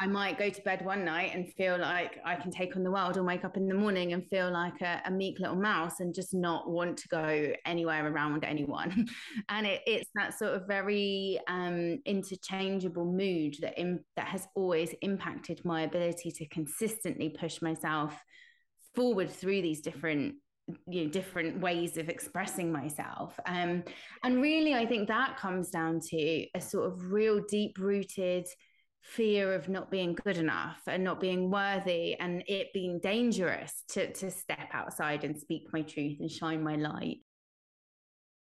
I might go to bed one night and feel like I can take on the world, and wake up in the morning and feel like a meek little mouse and just not want to go anywhere around anyone. And it's that sort of very interchangeable mood that has always impacted my ability to consistently push myself forward through these different ways of expressing myself. And really, I think that comes down to a sort of real deep-rooted fear of not being good enough and not being worthy, and it being dangerous to step outside and speak my truth and shine my light.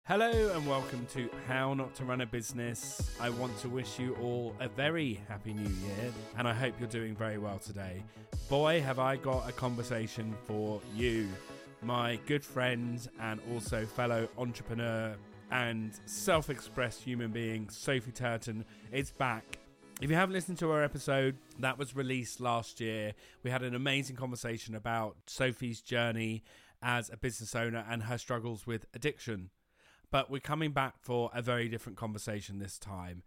Hello and welcome to How Not To Run A Business. I want to wish you all a very happy new year, and I hope you're doing very well today. Boy, have I got a conversation for you, my good friend and also fellow entrepreneur and self-expressed human being, Sophie Turton is back. If you haven't listened to our episode that was released last year, we had an amazing conversation about Sophie's journey as a business owner and her struggles with addiction. But we're coming back for a very different conversation this time.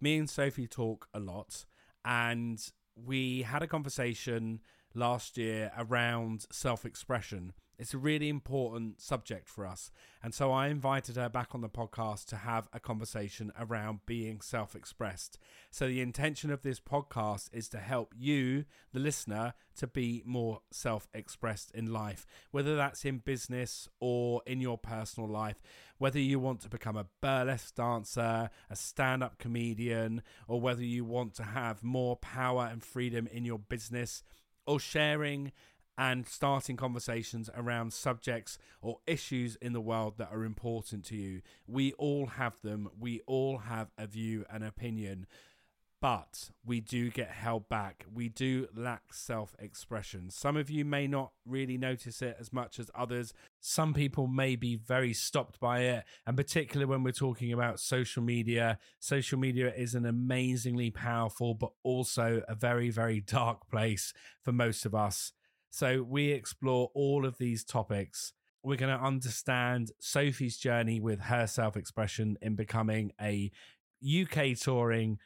Me and Sophie talk a lot, and we had a conversation last year around self-expression. It's a really important subject for us. And so I invited her back on the podcast to have a conversation around being self-expressed. So the intention of this podcast is to help you, the listener, to be more self-expressed in life, whether that's in business or in your personal life, whether you want to become a burlesque dancer, a stand-up comedian, or whether you want to have more power and freedom in your business, or sharing and starting conversations around subjects or issues in the world that are important to you. We all have them. We all have a view and opinion, but we do get held back. We do lack self-expression. Some of you may not really notice it as much as others. Some people may be very stopped by it, and particularly when we're talking about social media. Social media is an amazingly powerful, but also a very, very dark place for most of us. So we explore all of these topics. We're going to understand Sophie's journey with her self-expression in becoming a UK touring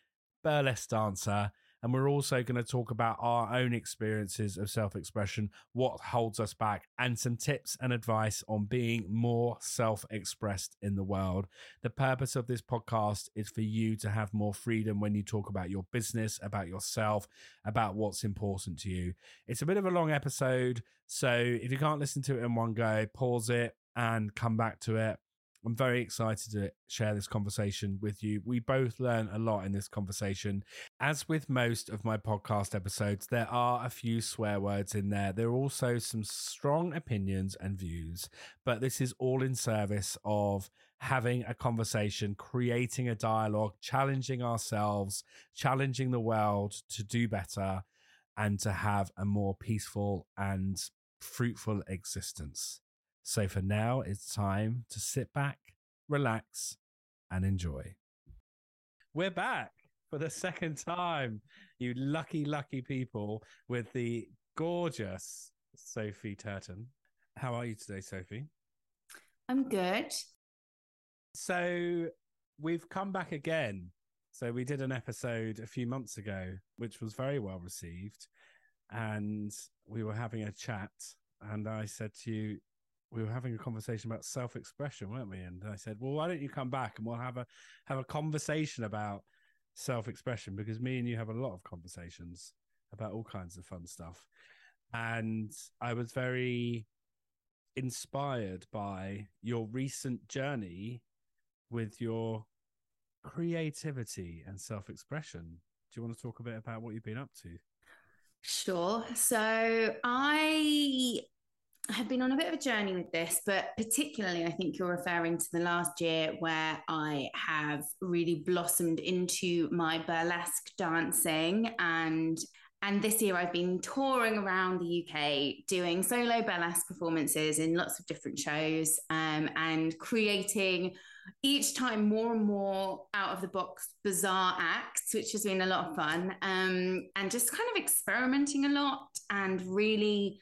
burlesque dancer. And we're also going to talk about our own experiences of self-expression, what holds us back, and some tips and advice on being more self-expressed in the world. The purpose of this podcast is for you to have more freedom when you talk about your business, about yourself, about what's important to you. It's a bit of a long episode, so if you can't listen to it in one go, pause it and come back to it. I'm very excited to share this conversation with you. We both learn a lot in this conversation. As with most of my podcast episodes, there are a few swear words in there. There are also some strong opinions and views, but this is all in service of having a conversation, creating a dialogue, challenging ourselves, challenging the world to do better and to have a more peaceful and fruitful existence. So for now, it's time to sit back, relax, and enjoy. We're back for the second time, you lucky, lucky people, with the gorgeous Sophie Turton. How are you today, Sophie? I'm good. So we've come back again. So we did an episode a few months ago, which was very well received. And we were having a chat, and I said to you, we were having a conversation about self-expression, weren't we? And I said, well, why don't you come back and we'll have a conversation about self-expression, because me and you have a lot of conversations about all kinds of fun stuff. And I was very inspired by your recent journey with your creativity and self-expression. Do you want to talk a bit about what you've been up to? Sure. So I have been on a bit of a journey with this, but particularly I think you're referring to the last year where I have really blossomed into my burlesque dancing. And this year I've been touring around the UK doing solo burlesque performances in lots of different shows, and creating each time more and more out of the box bizarre acts, which has been a lot of fun, and just kind of experimenting a lot and really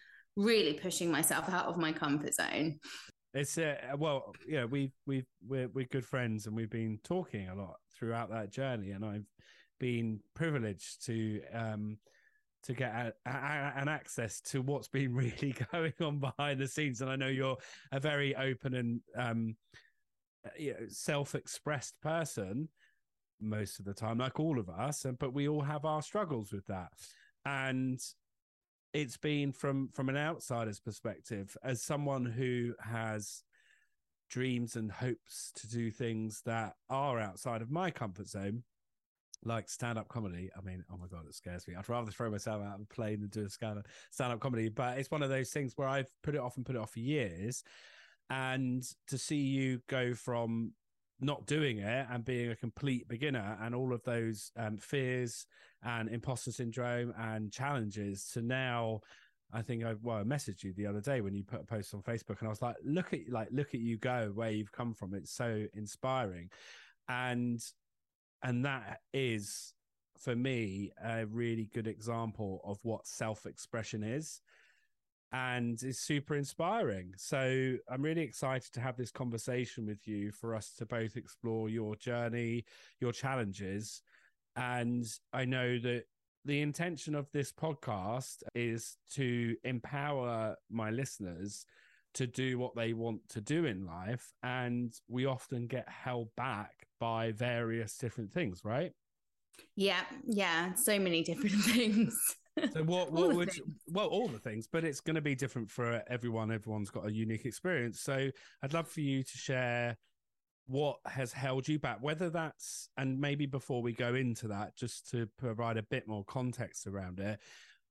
pushing myself out of my comfort zone. It's well, yeah, we're good friends, and we've been talking a lot throughout that journey, and I've been privileged to get an access to what's been really going on behind the scenes. And I know you're a very open and self-expressed person most of the time, like all of us, but we all have our struggles with that. And it's been from an outsider's perspective, as someone who has dreams and hopes to do things that are outside of my comfort zone, like stand-up comedy. I mean, oh my God, it scares me. I'd rather throw myself out of a plane than do a stand-up comedy. But it's one of those things where I've put it off for years. And to see you go from not doing it and being a complete beginner and all of those fears and imposter syndrome and challenges to now, I think I messaged you the other day when you put a post on Facebook, and I was like, look at you go, where you've come from. It's so inspiring. And that is, for me, a really good example of what self-expression is, and is super inspiring. So I'm really excited to have this conversation with you, for us to both explore your journey, your challenges. And I know that the intention of this podcast is to empower my listeners to do what they want to do in life. And we often get held back by various different things, right? Yeah. So many different things. So what would you, well, all the things, but it's going to be different for everyone. Everyone's got a unique experience. So I'd love for you to share what has held you back, whether that's, and maybe before we go into that, just to provide a bit more context around it,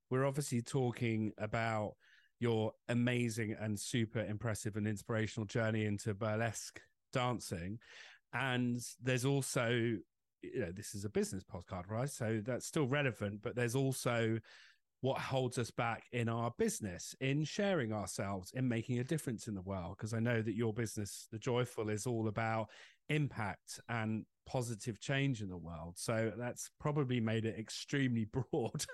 we're obviously talking about your amazing and super impressive and inspirational journey into burlesque dancing. And there's also, this is a business podcast, right? So that's still relevant, but there's also what holds us back in our business, in sharing ourselves, in making a difference in the world. Because I know that your business, The Joyful, is all about impact and positive change in the world. So that's probably made it extremely broad.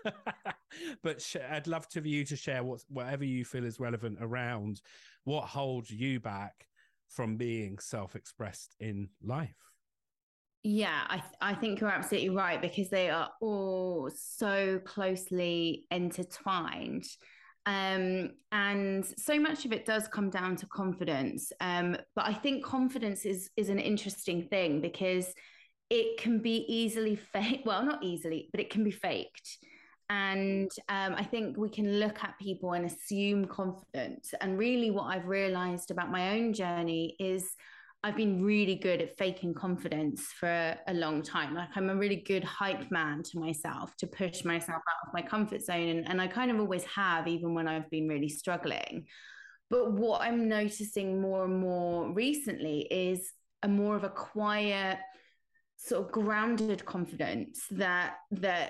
But I'd love for you to share whatever you feel is relevant around what holds you back from being self-expressed in life. Yeah, I think you're absolutely right, because they are all so closely intertwined. And so much of it does come down to confidence. But I think confidence is an interesting thing, because it can be easily fake. Well, not easily, but it can be faked. And I think we can look at people and assume confidence. And really what I've realized about my own journey is I've been really good at faking confidence for a long time. Like, I'm a really good hype man to myself, to push myself out of my comfort zone. And I kind of always have, even when I've been really struggling. But what I'm noticing more and more recently is a more of a quiet, sort of grounded confidence that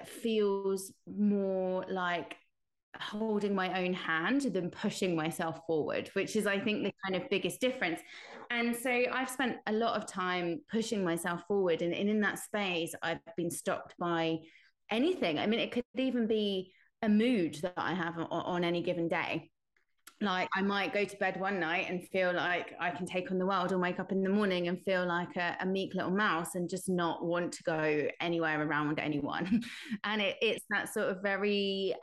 feels more like holding my own hand than pushing myself forward, which is, I think, the kind of biggest difference. And so I've spent a lot of time pushing myself forward. And in that space, I've been stopped by anything. I mean, it could even be a mood that I have on any given day. Like, I might go to bed one night and feel like I can take on the world, and wake up in the morning and feel like a meek little mouse and just not want to go anywhere around anyone. And it's that sort of very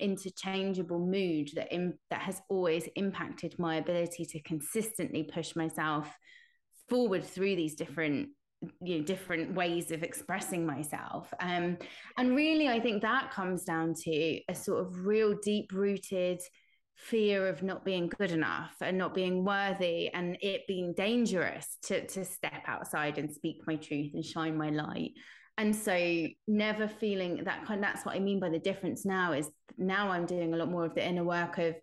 interchangeable mood that has always impacted my ability to consistently push myself forward through these different ways of expressing myself. And really, I think that comes down to a sort of real deep-rooted fear of not being good enough and not being worthy, and it being dangerous to step outside and speak my truth and shine my light. And so never feeling that kind of, that's what I mean by the difference now, is now I'm doing a lot more of the inner work of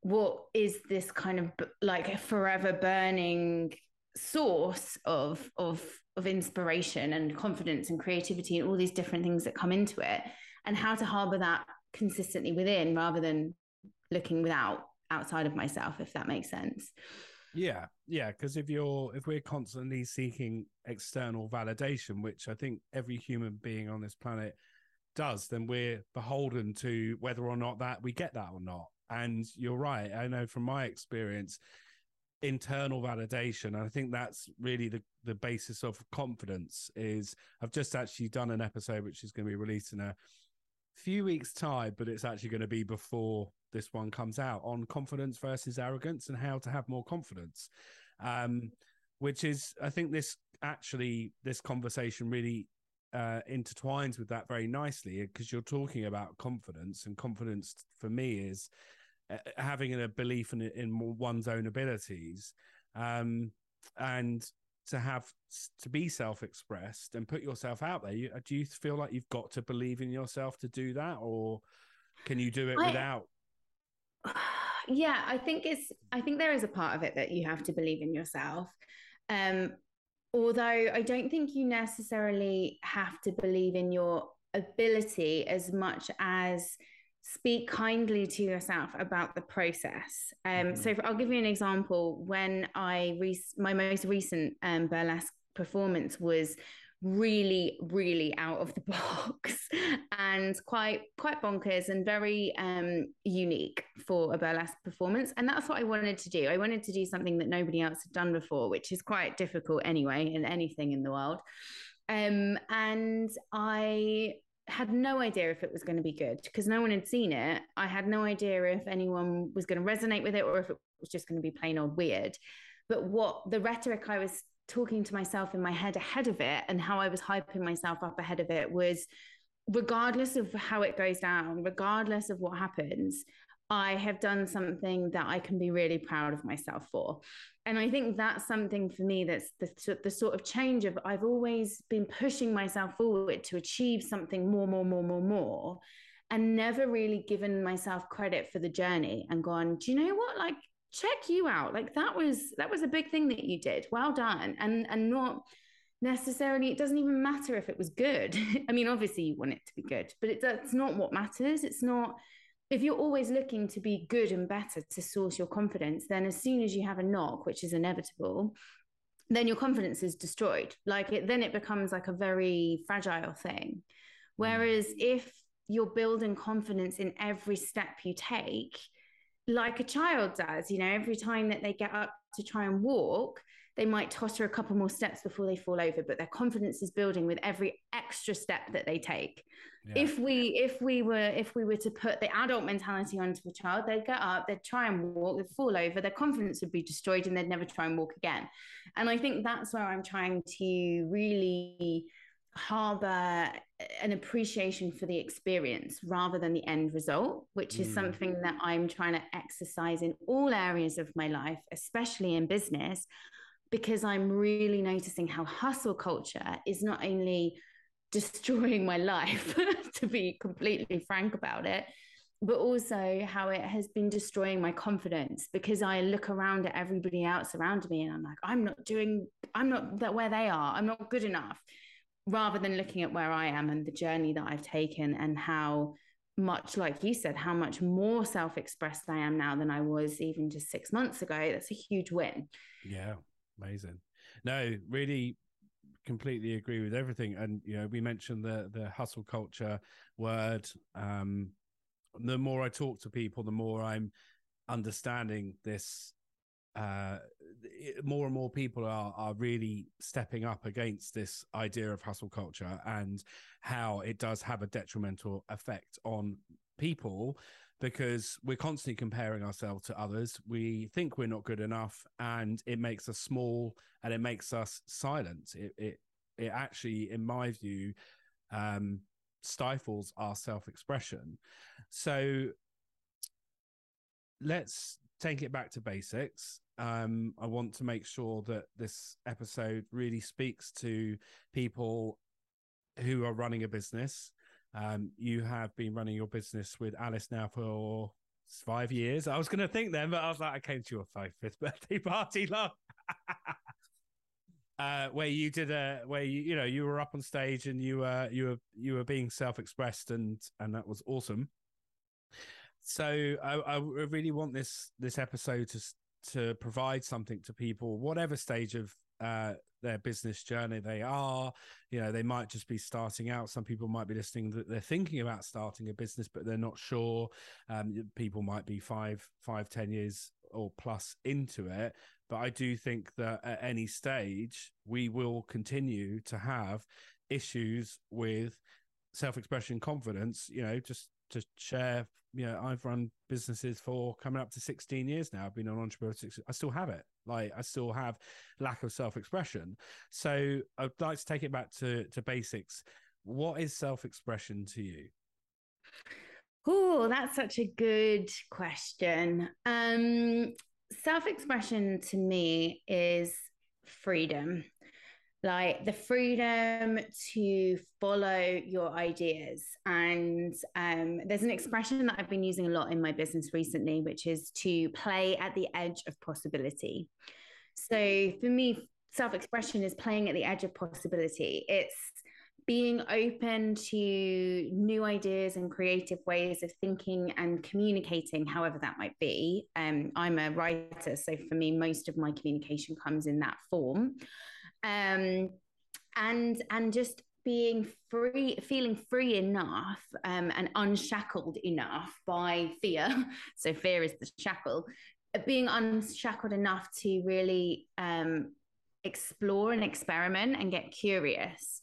what is this kind of like a forever burning source of inspiration and confidence and creativity and all these different things that come into it, and how to harbor that consistently within, rather than looking outside of myself, if that makes sense. Yeah. Because if we're constantly seeking external validation, which I think every human being on this planet does, then we're beholden to whether or not that we get that or not. And you're right. I know from my experience, internal validation. And I think that's really the basis of confidence. Is I've just actually done an episode which is going to be released in a few weeks' time, but it's actually going to be before this one comes out, on confidence versus arrogance and how to have more confidence, which is, I think this conversation really intertwines with that very nicely, because you're talking about confidence, and confidence for me is having a belief in one's own abilities, and to be self-expressed and put yourself out there. Do you feel like you've got to believe in yourself to do that, or can you do it without? Yeah, I think there is a part of it that you have to believe in yourself. Although I don't think you necessarily have to believe in your ability as much as speak kindly to yourself about the process. So I'll give you an example. When my most recent burlesque performance was really, really out of the box and quite bonkers and very unique for a burlesque performance. And that's what I wanted to do. I wanted to do something that nobody else had done before, which is quite difficult anyway, in anything in the world. And I had no idea if it was going to be good because no one had seen it. I had no idea if anyone was going to resonate with it or if it was just going to be plain old weird. But what the rhetoric I was talking to myself in my head ahead of it, and how I was hyping myself up ahead of it, was regardless of how it goes down, regardless of what happens, I have done something that I can be really proud of myself for. And I think that's something for me, that's the sort of change of, I've always been pushing myself forward to achieve something more, and never really given myself credit for the journey and gone, do you know what? Like, check you out. Like that was a big thing that you did. Well done. And not necessarily, it doesn't even matter if it was good. I mean, obviously you want it to be good, but that's not what matters. It's not, if you're always looking to be good and better to source your confidence, then as soon as you have a knock, which is inevitable, then your confidence is destroyed. Then it becomes like a very fragile thing. Whereas if you're building confidence in every step you take, like a child does, you know, every time that they get up to try and walk, they might totter a couple more steps before they fall over, but their confidence is building with every extra step that they take. Yeah. If we were to put the adult mentality onto a child, they'd get up, they'd try and walk, they'd fall over, their confidence would be destroyed and they'd never try and walk again. And I think that's where I'm trying to really harbor an appreciation for the experience rather than the end result, which is something that I'm trying to exercise in all areas of my life, especially in business, because I'm really noticing how hustle culture is not only destroying my life, to be completely frank about it, but also how it has been destroying my confidence, because I look around at everybody else around me and I'm like, I'm not where they are. I'm not good enough. Rather than looking at where I am and the journey that I've taken, and how much, like you said, how much more self-expressed I am now than I was even just 6 months ago. That's a huge win. Yeah. Amazing. No, really completely agree with everything. And, you know, we mentioned the hustle culture word. The more I talk to people, the more I'm understanding this, more and more people are really stepping up against this idea of hustle culture and how it does have a detrimental effect on people, because we're constantly comparing ourselves to others. We think we're not good enough, and it makes us small and it makes us silent. It actually, in my view, stifles our self-expression. So let's take it back to basics. I want to make sure that this episode really speaks to people who are running a business. You have been running your business with Alice now for 5 years. I was going to think then, but I was like, I came to your 5th birthday party, love. where you were up on stage and you were being self-expressed, and that was awesome. So I really want this episode to provide something to people, whatever stage of their business journey they are. You know, they might just be starting out. Some people might be listening that they're thinking about starting a business, but they're not sure. People might be 5, 10 years or plus into it, But I do think that at any stage, we will continue to have issues with self-expression, confidence, you know, just to share, you know, I've run businesses for coming up to 16 years now. I've been an entrepreneur. I still have it. Like, I still have lack of self-expression. So I'd like to take it back to basics. What is self-expression to you? Oh, that's such a good question. Self-expression to me is freedom, like the freedom to follow your ideas. And there's an expression that I've been using a lot in my business recently, which is to play at the edge of possibility. So for me, self-expression is playing at the edge of possibility. It's being open to new ideas and creative ways of thinking and communicating, however that might be. I'm a writer, so for me, most of my communication comes in that form. And just being free, feeling free enough and unshackled enough by fear. So fear is the shackle. Being unshackled enough to really explore and experiment and get curious.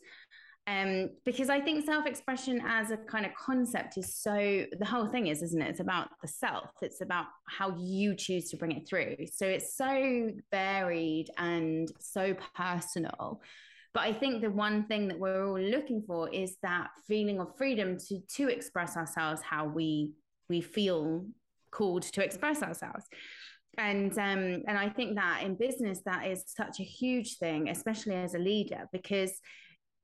Because I think self-expression as a kind of concept is so, the whole thing is, isn't it? It's about the self. It's about how you choose to bring it through. So it's so varied and so personal. But I think the one thing that we're all looking for is that feeling of freedom to express ourselves how we feel called to express ourselves. And I think that in business, that is such a huge thing, especially as a leader, because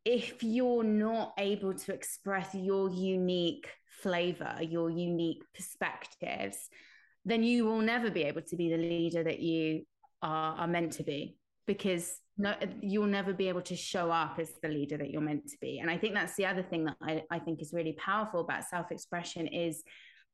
if you're not able to express your unique flavor, your unique perspectives, then you will never be able to be the leader that you are meant to be, because you'll never be able to show up as the leader that you're meant to be. And I think that's the other thing that I think is really powerful about self-expression is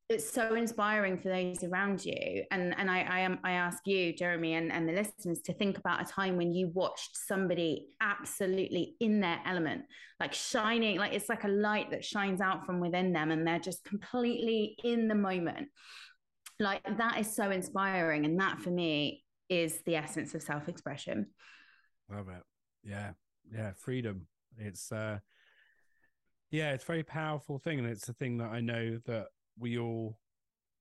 it's so inspiring for those around you. And I ask you, Jeremy, and the listeners to think about a time when you watched somebody absolutely in their element, like shining, like it's like a light that shines out from within them and they're just completely in the moment. Like that is so inspiring. And that for me is the essence of self-expression. Love it. Yeah. Yeah. Freedom. It's yeah, it's a very powerful thing. And it's a thing that I know that we all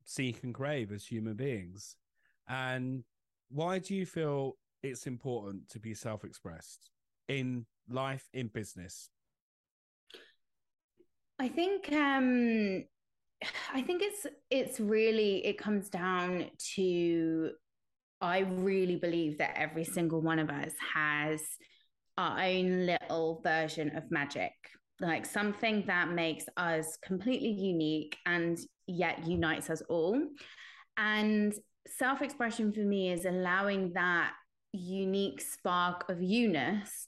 seek and crave as human beings. And why do you feel it's important to be self-expressed in life, in business? I think it's really, it comes down to, I really believe that every single one of us has our own little version of magic, like something that makes us completely unique and yet unites us all. And self-expression for me is allowing that unique spark of you-ness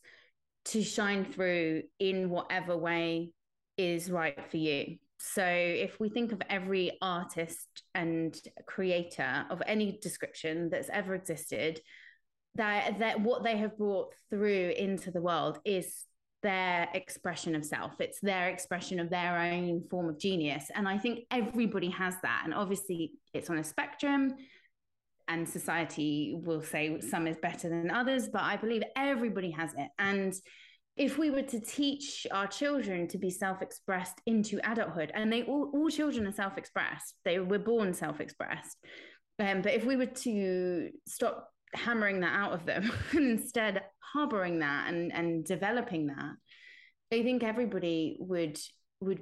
to shine through in whatever way is right for you. So if we think of every artist and creator of any description that's ever existed, that what they have brought through into the world is their expression of self. It's their expression of their own form of genius. And I think everybody has that. And obviously it's on a spectrum and society will say some is better than others, but I believe everybody has it. And if we were to teach our children to be self-expressed into adulthood, and all children are self-expressed, they were born self-expressed. But if we were to stop hammering that out of them and instead harboring that and developing that, I think everybody would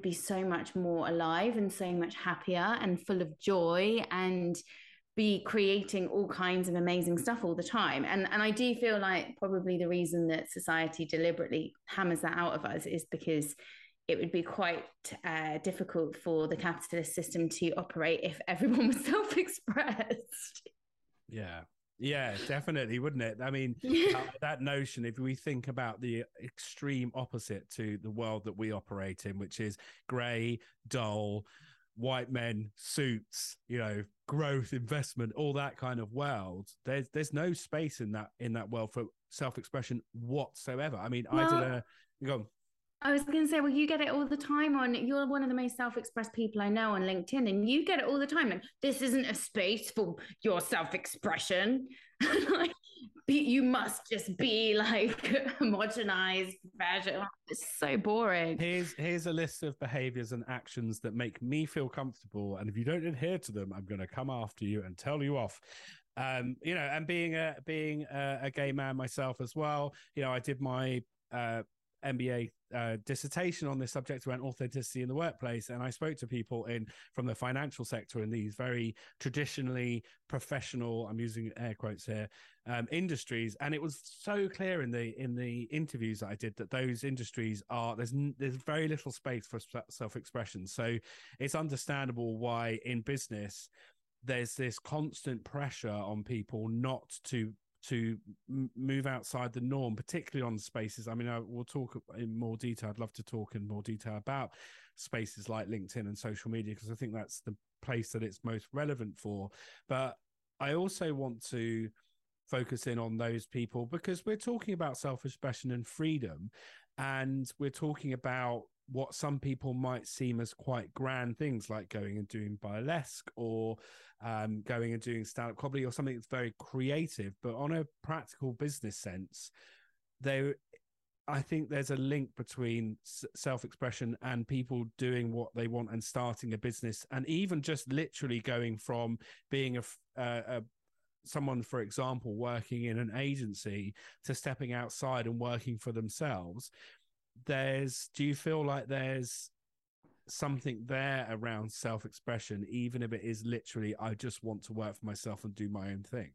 be so much more alive and so much happier and full of joy and be creating all kinds of amazing stuff all the time. And I do feel like probably the reason that society deliberately hammers that out of us is because it would be quite difficult for the capitalist system to operate if everyone was self-expressed. Yeah. Yeah, definitely, wouldn't it? I mean, that notion, if we think about the extreme opposite to the world that we operate in, which is grey, dull, white men, suits, you know, growth, investment, all that kind of world, there's no space in that world for self-expression whatsoever. I mean, well, I don't know. Go on. I was going to say, well, you get it all the time you're one of the most self-expressed people I know on LinkedIn, and you get it all the time. Like, this isn't a space for your self-expression. Like, you must just be like homogenized version. It's so boring. Here's a list of behaviors and actions that make me feel comfortable, and if you don't adhere to them, I'm going to come after you and tell you off. You know, and being a gay man myself as well, you know, I did my MBA dissertation on this subject around authenticity in the workplace, and I spoke to people from the financial sector in these very traditionally professional, I'm using air quotes here, industries, and it was so clear in the interviews that I did that those industries are there's very little space for self-expression. So it's understandable why in business there's this constant pressure on people not to move outside the norm, particularly on spaces. I mean, we'll talk in more detail. I'd love to talk in more detail about spaces like LinkedIn and social media, because I think that's the place that it's most relevant for. But I also want to focus in on those people because we're talking about self-expression and freedom, and we're talking about what some people might seem as quite grand things, like going and doing burlesque or going and doing stand-up comedy or something that's very creative. But on a practical business sense, I think there's a link between self-expression and people doing what they want and starting a business, and even just literally going from being someone, for example, working in an agency to stepping outside and working for themselves. Do you feel like there's something there around self-expression, even if it is literally, I just want to work for myself and do my own thing?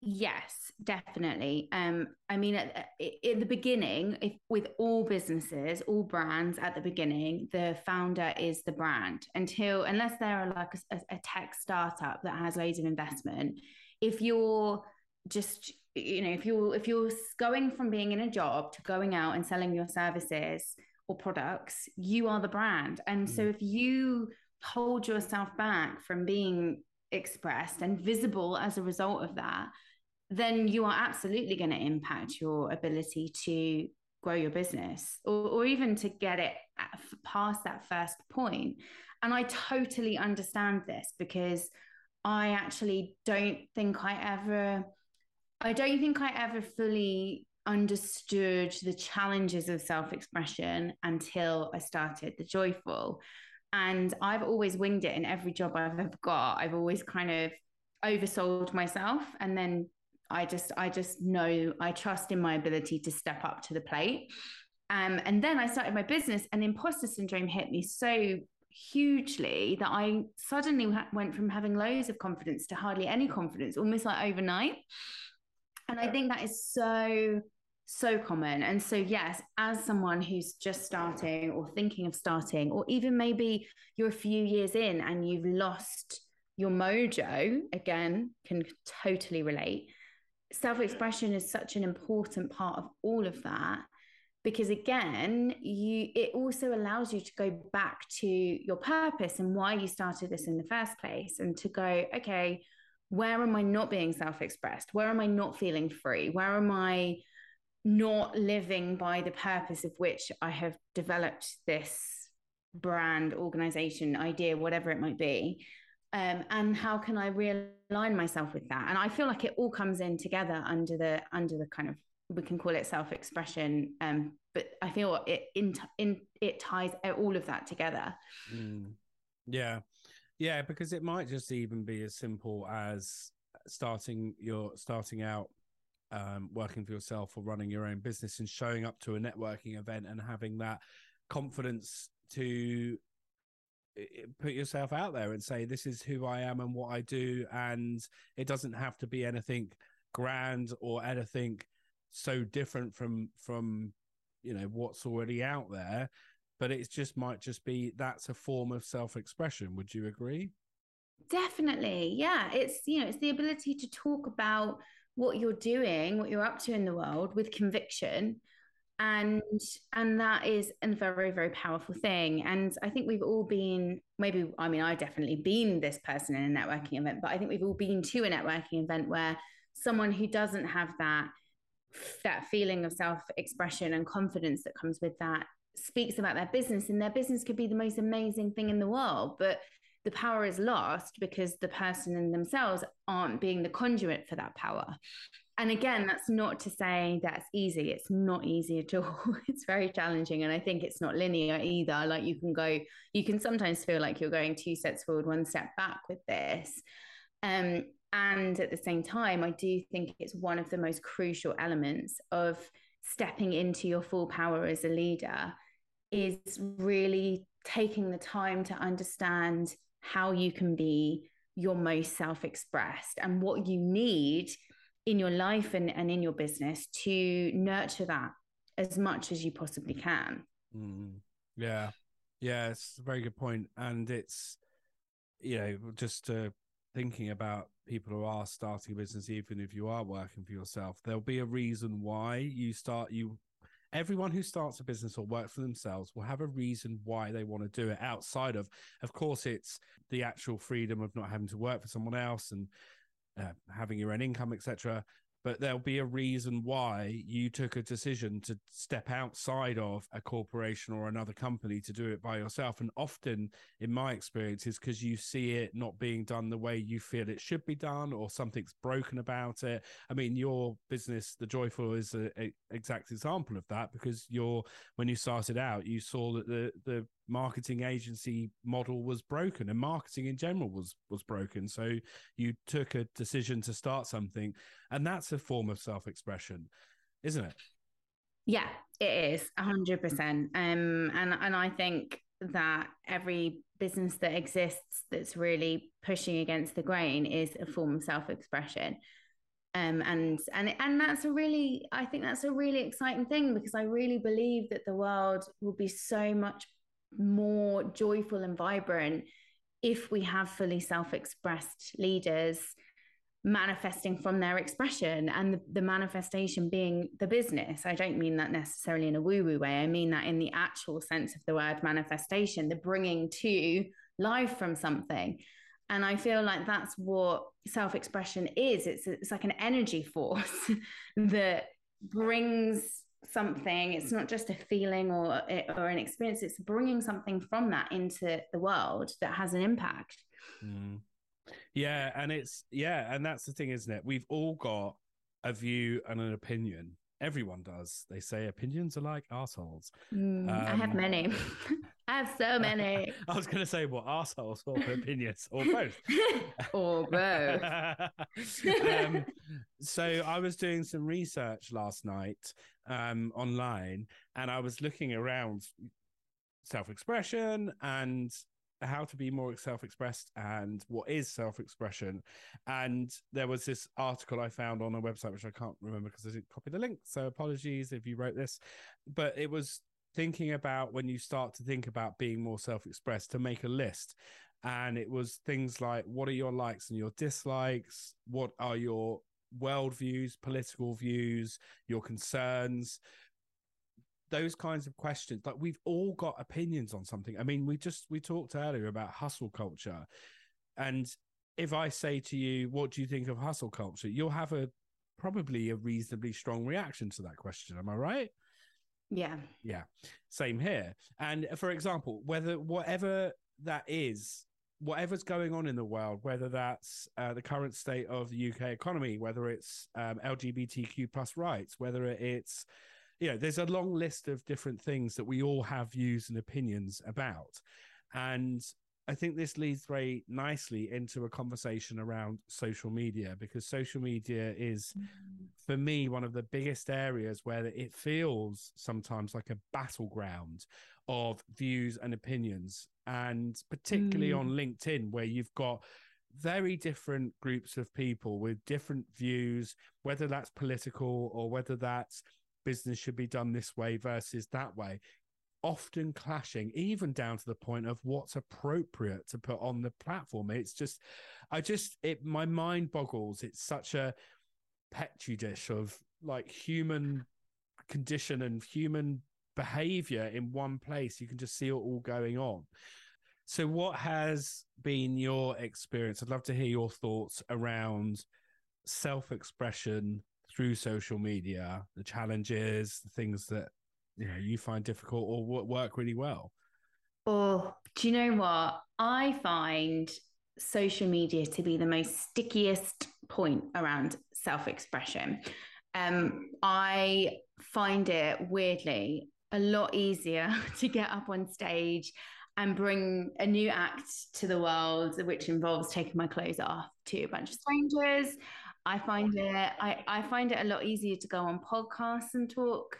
Yes, definitely. I mean, in the beginning, with all businesses, all brands, at the beginning, the founder is the brand unless they're like a tech startup that has loads of investment. If you're just, you know, if you're going from being in a job to going out and selling your services or products, you are the brand. And so if you hold yourself back from being expressed and visible as a result of that, then you are absolutely going to impact your ability to grow your business or even to get it past that first point. And I totally understand this, because I actually don't think I ever fully understood the challenges of self-expression until I started The Joyful. And I've always winged it in every job I've ever got. I've always kind of oversold myself. And then I just know, I trust in my ability to step up to the plate. And then I started my business, and imposter syndrome hit me so hugely that I suddenly went from having loads of confidence to hardly any confidence, almost like overnight. And I think that is so, so common. And so, yes, as someone who's just starting or thinking of starting, or even maybe you're a few years in and you've lost your mojo, again, can totally relate. Self-expression is such an important part of all of that, because again, it also allows you to go back to your purpose and why you started this in the first place, and to go, okay, where am I not being self-expressed? Where am I not feeling free? Where am I not living by the purpose of which I have developed this brand, organization, idea, whatever it might be? And how can I realign myself with that? And I feel like it all comes in together under the kind of, we can call it self-expression, but I feel it ties all of that together. Yeah. Yeah, because it might just even be as simple as starting out, working for yourself or running your own business, and showing up to a networking event and having that confidence to put yourself out there and say, this is who I am and what I do. And it doesn't have to be anything grand or anything so different from you know, what's already out there. But it just might just be, that's a form of self-expression. Would you agree? Definitely. Yeah. It's, you know, it's the ability to talk about what you're doing, what you're up to in the world with conviction. And that is a very, very powerful thing. And I think we've all been, I've definitely been this person in a networking event, but I think we've all been to a networking event where someone who doesn't have that feeling of self-expression and confidence that comes with that speaks about their business, and their business could be the most amazing thing in the world, but the power is lost because the person in themselves aren't being the conduit for that power. And again, that's not to say that's easy. It's not easy at all. It's very challenging. And I think it's not linear either. Like you can sometimes feel like you're going 2 steps forward, 1 step back with this. And at the same time, I do think it's one of the most crucial elements of stepping into your full power as a leader is really taking the time to understand how you can be your most self-expressed and what you need in your life and in your business to nurture that as much as you possibly can. Mm. Yeah. Yeah. It's a very good point. And it's, you know, just thinking about people who are starting a business, even if you are working for yourself, there'll be a reason why you start. Everyone who starts a business or works for themselves will have a reason why they want to do it outside of course, it's the actual freedom of not having to work for someone else and having your own income, etc. But there'll be a reason why you took a decision to step outside of a corporation or another company to do it by yourself. And often, in my experience, is because you see it not being done the way you feel it should be done, or something's broken about it. I mean, your business, The Joyful, is an exact example of that, because when you started out, you saw that the marketing agency model was broken, and marketing in general was broken. So you took a decision to start something, and that's a form of self-expression, isn't it? Yeah, it is 100%. And I think that every business that exists that's really pushing against the grain is a form of self-expression. And that's I think that's a really exciting thing, because I really believe that the world will be so much more joyful and vibrant if we have fully self-expressed leaders manifesting from their expression, and the manifestation being the business. I don't mean that necessarily in a woo-woo way. I mean that in the actual sense of the word manifestation, the bringing to life from something. And I feel like that's what self-expression is. It's like an energy force that brings something. It's not just a feeling or an experience. It's bringing something from that into the world that has an impact. Mm. Yeah. And that's the thing, isn't it? We've all got a view and an opinion. Everyone does. They say opinions are like assholes. I have many. I have so many. I was going to say, what, assholes or opinions or both? Or both. So I was doing some research last night online, and I was looking around self-expression and how to be more self-expressed and what is self-expression. And there was this article I found on a website, which I can't remember because I didn't copy the link, so apologies if you wrote this, but it was thinking about when you start to think about being more self-expressed, to make a list. And it was things like, what are your likes and your dislikes? What are your worldviews, political views, your concerns? Those kinds of questions. Like, we've all got opinions on something. I mean, we talked earlier about hustle culture. And if I say to you, what do you think of hustle culture? You'll have probably a reasonably strong reaction to that question. Am I right? Yeah. Yeah. Same here. And for example, whatever that is, whatever's going on in the world, whether that's the current state of the UK economy, whether it's LGBTQ+ rights, whether it's, you know, there's a long list of different things that we all have views and opinions about. And I think this leads very nicely into a conversation around social media, because social media is, for me, one of the biggest areas where it feels sometimes like a battleground of views and opinions. And particularly on LinkedIn, where you've got very different groups of people with different views, whether that's political or whether that's business should be done this way versus that way, often clashing, even down to the point of what's appropriate to put on the platform. It's just, my mind boggles. It's such a petri dish of like human condition and human behavior in one place. You can just see it all going on. So what has been your experience? I'd love to hear your thoughts around self-expression through social media, the challenges, the things that, you know, you find difficult or what work really well. Oh, do you know what? I find social media to be the most stickiest point around self-expression. I find it weirdly a lot easier to get up on stage and bring a new act to the world, which involves taking my clothes off to a bunch of strangers. I find it a lot easier to go on podcasts and talk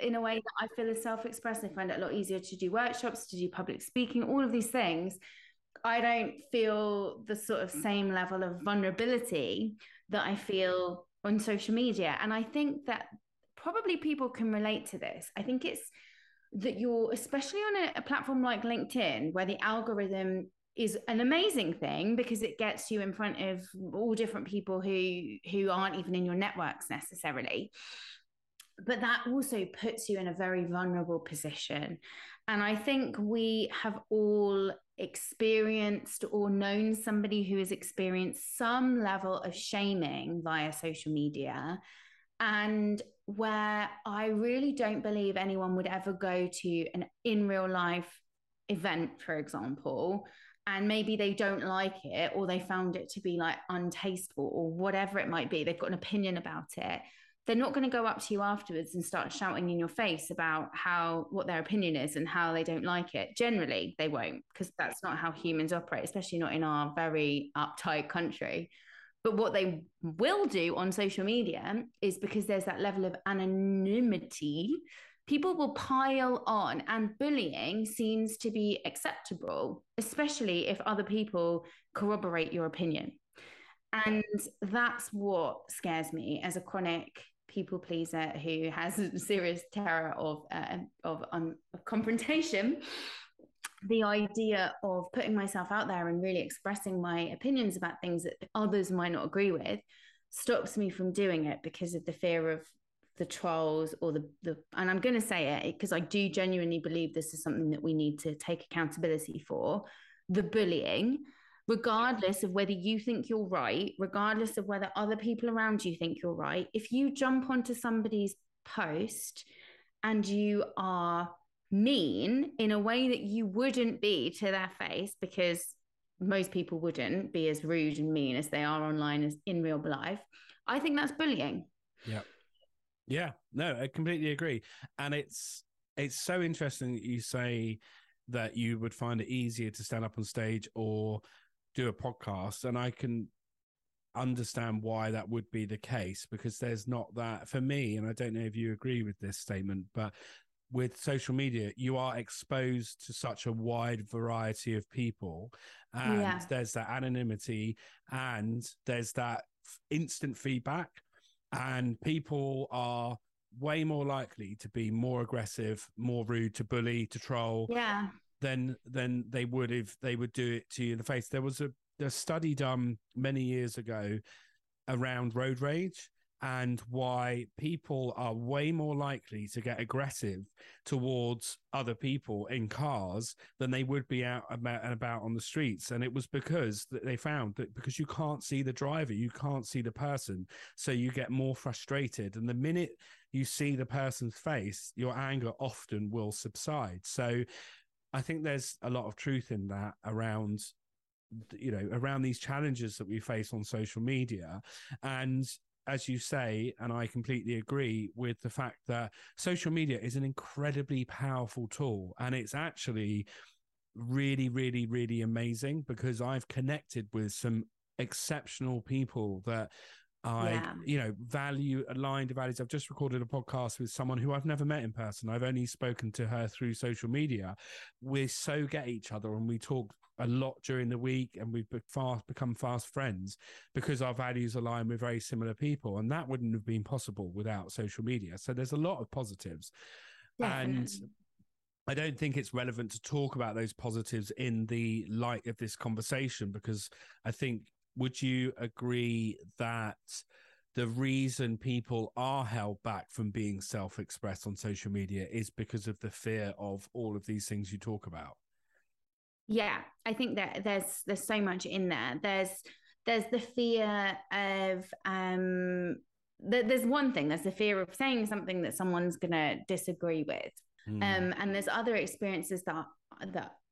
in a way that I feel is self-expressed. I find it a lot easier to do workshops, to do public speaking, all of these things. I don't feel the sort of same level of vulnerability that I feel on social media. And I think that probably people can relate to this. I think it's that you're, especially on a platform like LinkedIn, where the algorithm is an amazing thing because it gets you in front of all different people who aren't even in your networks necessarily. But that also puts you in a very vulnerable position. And I think we have all experienced or known somebody who has experienced some level of shaming via social media, and where I really don't believe anyone would ever go to an in real life event, for example, and maybe they don't like it, or they found it to be like untasteful or whatever it might be. They've got an opinion about it. They're not going to go up to you afterwards and start shouting in your face about what their opinion is and how they don't like it. Generally, they won't, because that's not how humans operate, especially not in our very uptight country. But what they will do on social media is, because there's that level of anonymity, people will pile on, and bullying seems to be acceptable, especially if other people corroborate your opinion. And that's what scares me as a chronic people pleaser who has a serious terror of confrontation. The idea of putting myself out there and really expressing my opinions about things that others might not agree with stops me from doing it, because of the fear of the trolls or the and I'm going to say it because I do genuinely believe this is something that we need to take accountability for, the bullying, regardless of whether you think you're right, regardless of whether other people around you think you're right. If you jump onto somebody's post and you are mean in a way that you wouldn't be to their face, because most people wouldn't be as rude and mean as they are online as in real life, I think that's bullying. Yeah. No, I completely agree. And it's so interesting that you say that you would find it easier to stand up on stage or do a podcast. And I can understand why that would be the case, because there's not that, for me, and I don't know if you agree with this statement, but with social media, you are exposed to such a wide variety of people, and there's that anonymity, and there's that instant feedback, and people are way more likely to be more aggressive, more rude, to bully, to troll, than they would if they would do it to you in the face. There was a study done many years ago around road rage, and why people are way more likely to get aggressive towards other people in cars than they would be out and about on the streets. And it was because they found that because you can't see the driver, you can't see the person, so you get more frustrated. And the minute you see the person's face, your anger often will subside. So I think there's a lot of truth in that around these challenges that we face on social media. And as you say, and I completely agree with the fact that social media is an incredibly powerful tool, and it's actually really, really, really amazing, because I've connected with some exceptional people that I, value, aligned values. I've just recorded a podcast with someone who I've never met in person. I've only spoken to her through social media. We so get each other, and we talk a lot during the week, and we've become fast friends because our values align with very similar people. And that wouldn't have been possible without social media. So there's a lot of positives. Definitely. And I don't think it's relevant to talk about those positives in the light of this conversation, because I think, would you agree that the reason people are held back from being self-expressed on social media is because of the fear of all of these things you talk about? Yeah, I think that there's so much in there. There's the fear of there's one thing. There's the fear of saying something that someone's going to disagree with, and there's other experiences that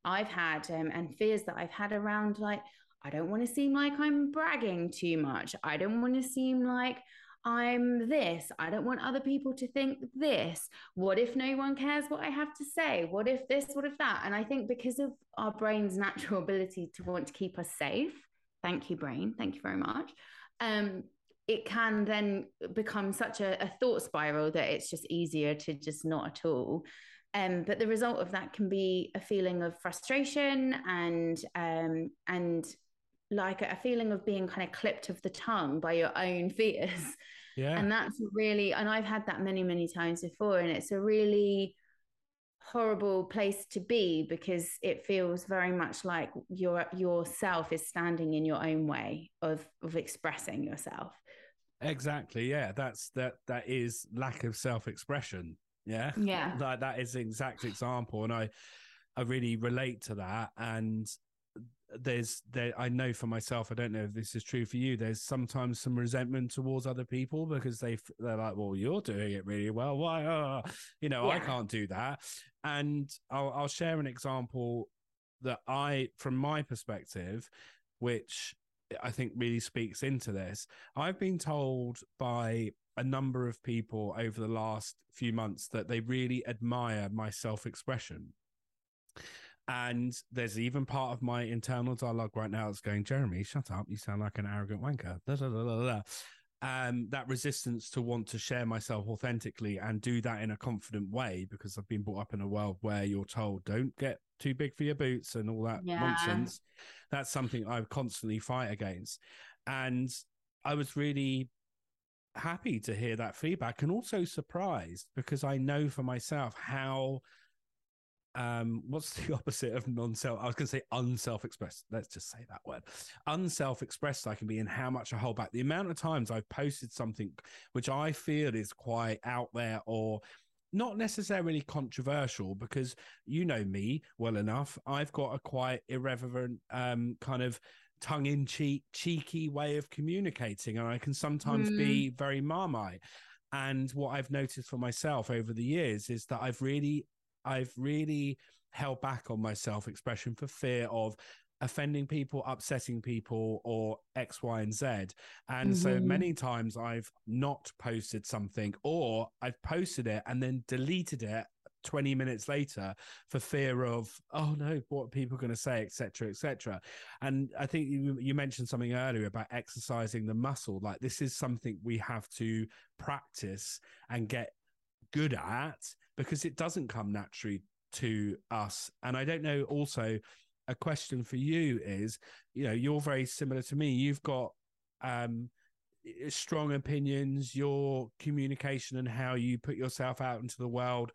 I've had and fears that I've had around, like, I don't want to seem like I'm bragging too much. I don't want to seem like I'm this. I don't want other people to think this. What if no one cares what I have to say? What if this? What if that? And I think because of our brain's natural ability to want to keep us safe, thank you, brain. Thank you very much. It can then become such a thought spiral that it's just easier to just not at all. But the result of that can be a feeling of frustration and like a feeling of being kind of clipped of the tongue by your own fears. Yeah. And that's really, and I've had that many, many times before, and it's a really horrible place to be because it feels very much like yourself is standing in your own way of expressing yourself. Exactly. Yeah. That is lack of self-expression. Yeah. Yeah. Like that is the exact example. And I really relate to that. And I know for myself, I don't know if this is true for you, there's sometimes some resentment towards other people because they're like, well, you're doing it really well. Why? I can't do that. And I'll share an example that from my perspective, which I think really speaks into this. I've been told by a number of people over the last few months that they really admire my self-expression. And there's even part of my internal dialogue right now that's going, Jeremy, shut up. You sound like an arrogant wanker. Da, da, da, da, da. That resistance to want to share myself authentically and do that in a confident way, because I've been brought up in a world where you're told don't get too big for your boots and all that nonsense. That's something I constantly fight against. And I was really happy to hear that feedback, and also surprised, because I know for myself how... what's the opposite of non-self? I was going to say unself-expressed. Let's just say that word. Unself-expressed I can be in how much I hold back. The amount of times I've posted something which I feel is quite out there or not necessarily controversial, because you know me well enough. I've got a quite irreverent kind of tongue-in-cheek, cheeky way of communicating, and I can sometimes be very Marmite. And what I've noticed for myself over the years is that I've really held back on my self-expression for fear of offending people, upsetting people, or X, Y, and Z. And so many times I've not posted something, or I've posted it and then deleted it 20 minutes later for fear of, oh no, what are people going to say, et cetera, et cetera. And I think you mentioned something earlier about exercising the muscle. Like, this is something we have to practice and get good at, because it doesn't come naturally to us. And I don't know, also a question for you is, you know, you're very similar to me. You've got strong opinions. Your communication and how you put yourself out into the world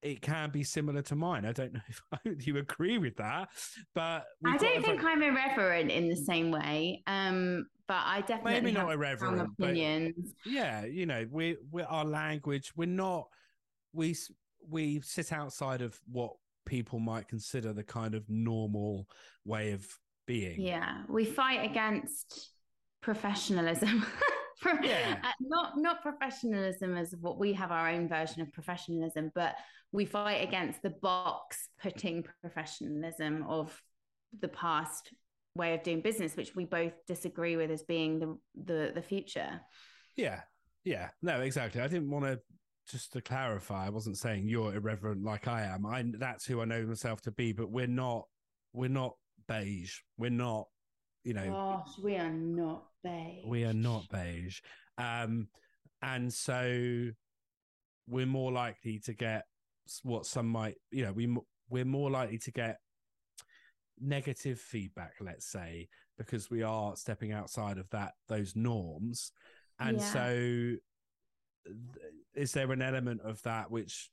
it can be similar to mine. I don't know if you agree with that, but I don't think I'm irreverent in the same way. But I definitely maybe not have irreverent opinions. Yeah, you know, we're our language. We're not. We sit outside of what people might consider the kind of normal way of being. Yeah, we fight against professionalism. Not professionalism as what we have our own version of professionalism, but we fight against the box putting professionalism of the past way of doing business, which we both disagree with as being the future. Yeah, no, exactly. I didn't want to, just to clarify, I wasn't saying you're irreverent like I am. That's who I know myself to be, but we're not beige. We're not, you know. Gosh, we are not beige. And so we're more likely to get what some might, you know, we're more likely to get negative feedback, let's say, because we are stepping outside of those norms. And so is there an element of that which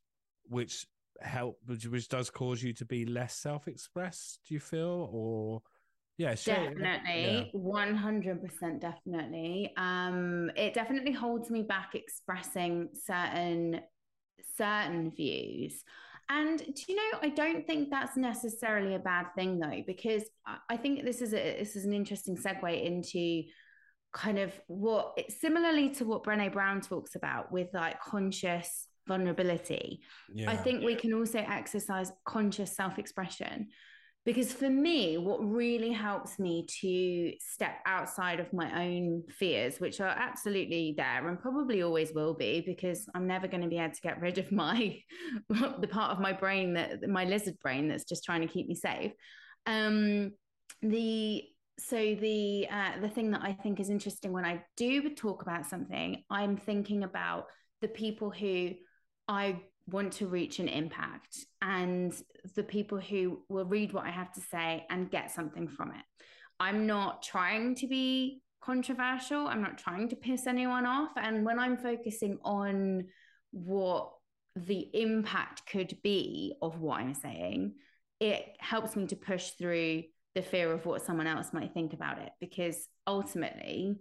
does cause you to be less self-expressed, do you feel? Or yeah, sure. Definitely, yeah. 100% definitely. It definitely holds me back expressing certain views. And do you know, I don't think that's necessarily a bad thing though, because I think this is an interesting segue into kind of similarly to what Brené Brown talks about with like conscious vulnerability. Yeah. I think we can also exercise conscious self-expression, Because for me, what really helps me to step outside of my own fears, which are absolutely there and probably always will be, because I'm never going to be able to get rid of the part of my brain, that my lizard brain, that's just trying to keep me safe. The thing that I think is interesting when I do talk about something, I'm thinking about the people who I want to reach an impact, and the people who will read what I have to say and get something from it. I'm not trying to be controversial. I'm not trying to piss anyone off. And when I'm focusing on what the impact could be of what I'm saying, it helps me to push through the fear of what someone else might think about it, because ultimately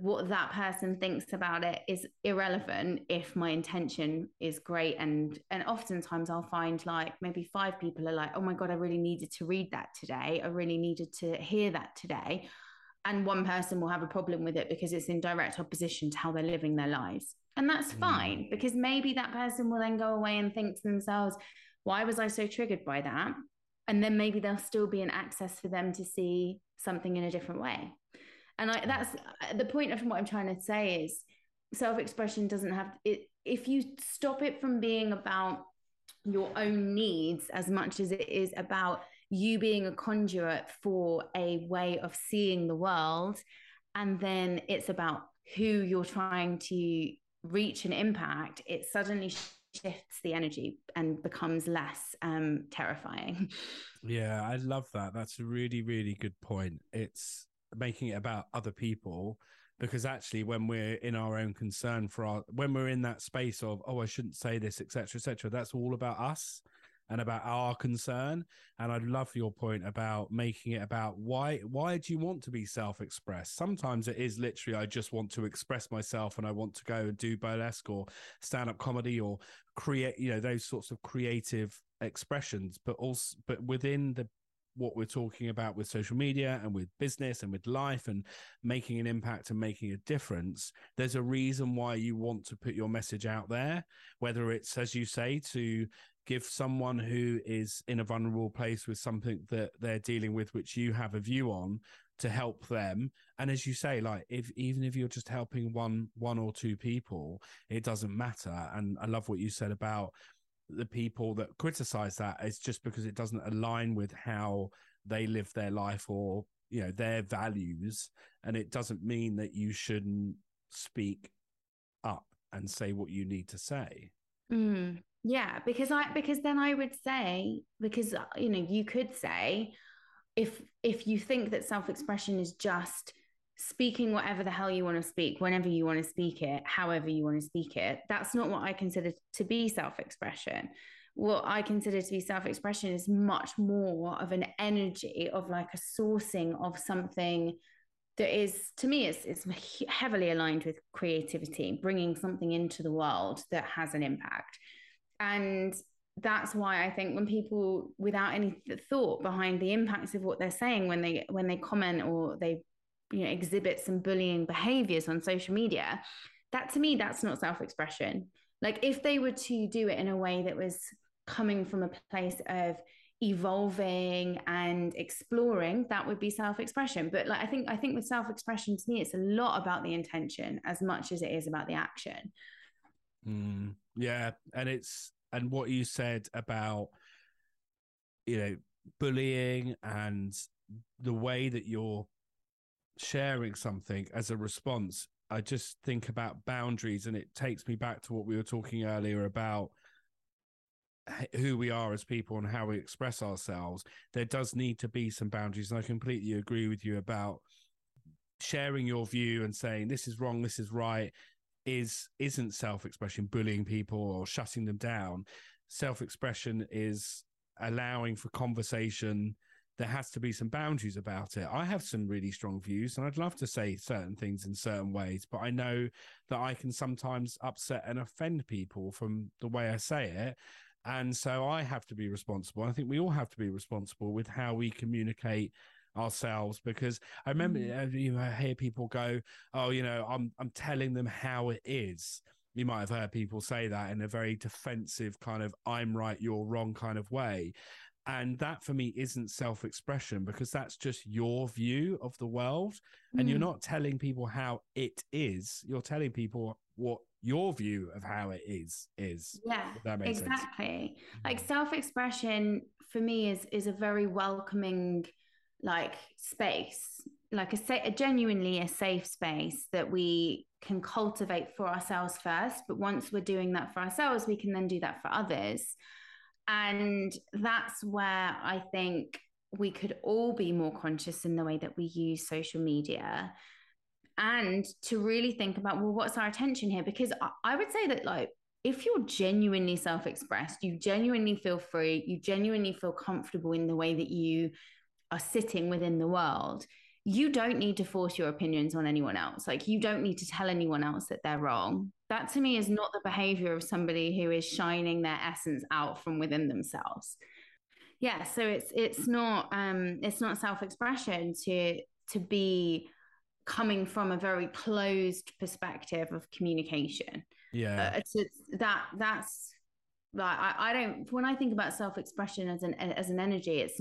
what that person thinks about it is irrelevant if my intention is great. And oftentimes I'll find like maybe 5 people are like, oh my God, I really needed to read that today. I really needed to hear that today. And one person will have a problem with it because it's in direct opposition to how they're living their lives. And that's fine, because maybe that person will then go away and think to themselves, why was I so triggered by that? And then maybe there'll still be an access for them to see something in a different way. And that's the point of what I'm trying to say is self-expression doesn't have it. If you stop it from being about your own needs as much as it is about you being a conduit for a way of seeing the world, and then it's about who you're trying to reach and impact, it suddenly shifts the energy and becomes less terrifying. Yeah, I love that. That's a really, really good point. It's making it about other people, because actually when we're in our own concern when we're in that space of, oh, I shouldn't say this, etc., etc., that's all about us and about our concern. And I love your point about making it about why do you want to be self-expressed? Sometimes it is literally, I just want to express myself and I want to go and do burlesque or stand-up comedy or create, those sorts of creative expressions, but within the what we're talking about with social media and with business and with life and making an impact and making a difference, there's a reason why you want to put your message out there, whether it's, as you say, to give someone who is in a vulnerable place with something that they're dealing with, which you have a view on, to help them. And as you say, like even if you're just helping one or two people, it doesn't matter. And I love what you said about the people that criticize that is just because it doesn't align with how they live their life or their values, and it doesn't mean that you shouldn't speak up and say what you need to say. Yeah, because you could say, if you think that self-expression is just speaking whatever the hell you want to speak, whenever you want to speak it, however you want to speak it, that's not what I consider to be self-expression. What I consider to be self-expression is much more of an energy of like a sourcing of something that is, to me, it's heavily aligned with creativity, bringing something into the world that has an impact. And that's why I think when people, without any thought behind the impacts of what they're saying, when they comment or they exhibit some bullying behaviors on social media, that to me, that's not self-expression. Like if they were to do it in a way that was coming from a place of evolving and exploring, that would be self-expression. But like, I think with self-expression, to me, it's a lot about the intention as much as it is about the action. Yeah. And what you said about, bullying and the way that you're sharing something as a response, I just think about boundaries, and it takes me back to what we were talking earlier about who we are as people and how we express ourselves. There does need to be some boundaries, and I completely agree with you about sharing your view and saying this is wrong, this is right isn't self-expression. Bullying people or shutting them down, self-expression is allowing for conversation. There has to be some boundaries about it. I have some really strong views and I'd love to say certain things in certain ways, but I know that I can sometimes upset and offend people from the way I say it. And so I have to be responsible. I think we all have to be responsible with how we communicate ourselves, because I remember, I hear people go, oh, I'm telling them how it is. You might have heard people say that in a very defensive kind of I'm right, you're wrong kind of way. And that for me isn't self-expression, because that's just your view of the world. And you're not telling people how it is. You're telling people what your view of how it is. Yeah, that makes exactly sense. Like self-expression for me is a very welcoming, like space, like a genuinely a safe space that we can cultivate for ourselves first. But once we're doing that for ourselves, we can then do that for others. And that's where I think we could all be more conscious in the way that we use social media, and to really think about, well, what's our attention here? Because I would say that, like, if you're genuinely self-expressed, you genuinely feel free, you genuinely feel comfortable in the way that you are sitting within the world, you don't need to force your opinions on anyone else. Like, you don't need to tell anyone else that they're wrong. That to me is not the behavior of somebody who is shining their essence out from within themselves. Yeah. So it's not self-expression to be coming from a very closed perspective of communication. Yeah. That's when I think about self-expression as an energy, it's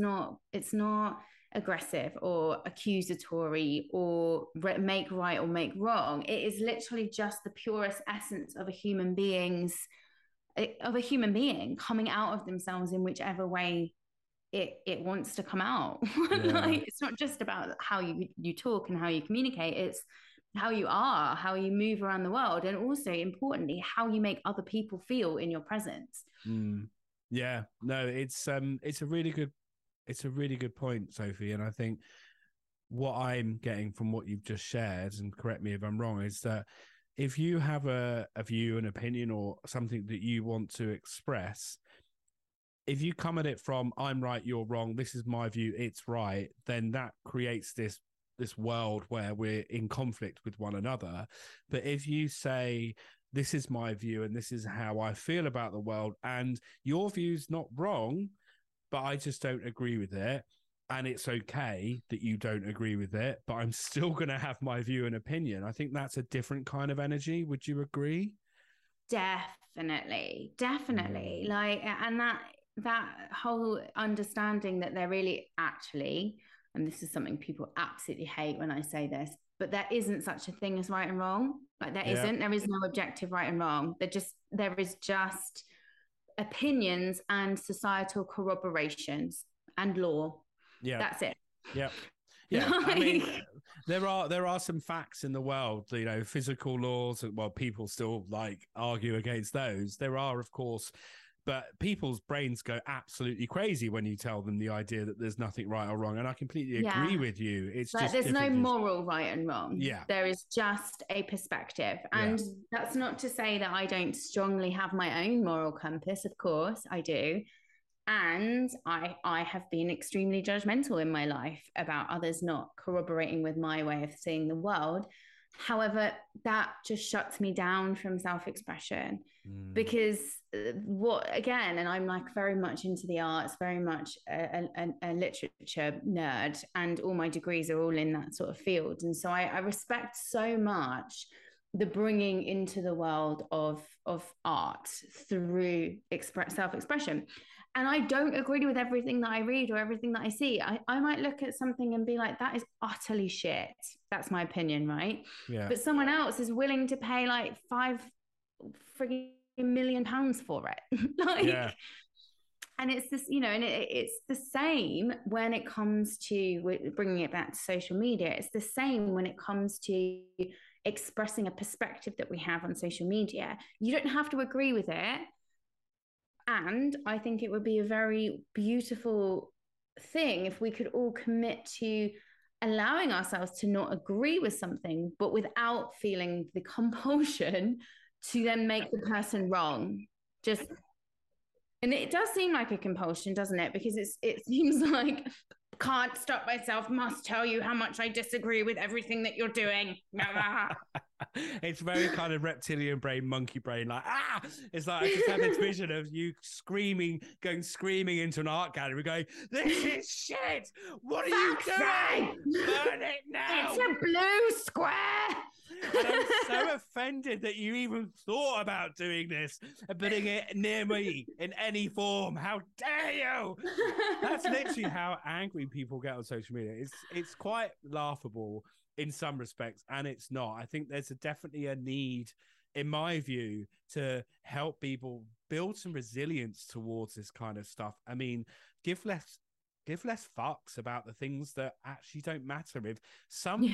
not aggressive or accusatory or make right or make wrong. It is literally just the purest essence of a human being coming out of themselves in whichever way it wants to come out. Yeah. Like, it's not just about how you talk and how you communicate. It's how you are, how you move around the world, and also importantly, how you make other people feel in your presence. Yeah, no, it's a really good point, Sophie. And I think what I'm getting from what you've just shared, and correct me if I'm wrong, is that if you have a view, an opinion, or something that you want to express, if you come at it from, I'm right, you're wrong, this is my view, it's right, then that creates this world where we're in conflict with one another. But if you say, this is my view and this is how I feel about the world, and your view's not wrong, but I just don't agree with it, and it's okay that you don't agree with it, but I'm still going to have my view and opinion. I think that's a different kind of energy. Would you agree? Definitely. Like, and that whole understanding that there really actually, and this is something people absolutely hate when I say this, but there isn't such a thing as right and wrong. Like, there is no objective right and wrong. There is just opinions and societal corroborations and law. Yeah, that's it. Yeah. I mean, there are some facts in the world, you know, physical laws. Well, people still like argue against those. There are, of course, but people's brains go absolutely crazy when you tell them the idea that there's nothing right or wrong. And I completely agree with you. It's like, just there's no moral right and wrong. Yeah, there is just a perspective. And that's not to say that I don't strongly have my own moral compass. Of course I do. And I have been extremely judgmental in my life about others not corroborating with my way of seeing the world. However, that just shuts me down from self-expression because and I'm like very much into the arts, very much a literature nerd, and all my degrees are all in that sort of field. And so I respect so much the bringing into the world of art through self-expression. And I don't agree with everything that I read or everything that I see. I might look at something and be like, that is utterly shit. That's my opinion, right? Yeah. But someone else is willing to pay like £5 million for it. Like, yeah. And it's this, you know, and it's the same when it comes to bringing it back to social media. It's the same when it comes to expressing a perspective that we have on social media. You don't have to agree with it. And I think it would be a very beautiful thing if we could all commit to allowing ourselves to not agree with something, but without feeling the compulsion to then make the person wrong. Just, and it does seem like a compulsion, doesn't it? Because it seems like, can't stop myself, must tell you how much I disagree with everything that you're doing. It's very kind of reptilian brain, monkey brain, like, it's like I just had this vision of you going screaming into an art gallery going, this is shit, what are you doing, burn it now, it's a blue square. And I'm so offended that you even thought about doing this and putting it near me in any form. How dare you? That's literally how angry people get on social media. It's quite laughable in some respects, and it's not. I think there's definitely a need, in my view, to help people build some resilience towards this kind of stuff. I mean, give less fucks about the things that actually don't matter. If some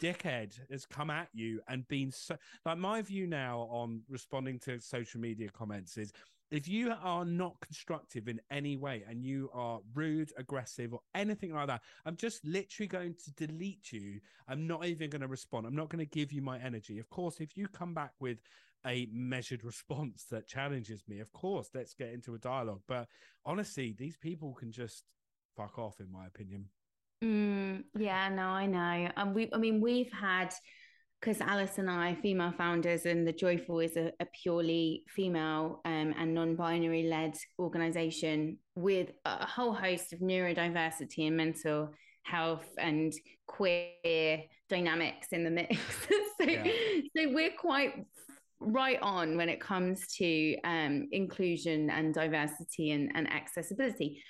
dickhead has come at you and been so, like, my view now on responding to social media comments is, if you are not constructive in any way and you are rude, aggressive, or anything like that, I'm just literally going to delete you. I'm not even going to respond. I'm not going to give you my energy. Of course, if you come back with a measured response that challenges me, of course, let's get into a dialogue. But honestly, these people can just fuck off, in my opinion. I know. And we've had, because Alice and I, female founders, and The Joyful is a purely female and non-binary led organization with a whole host of neurodiversity and mental health and queer dynamics in the mix. So we're quite right on when it comes to inclusion and diversity and accessibility.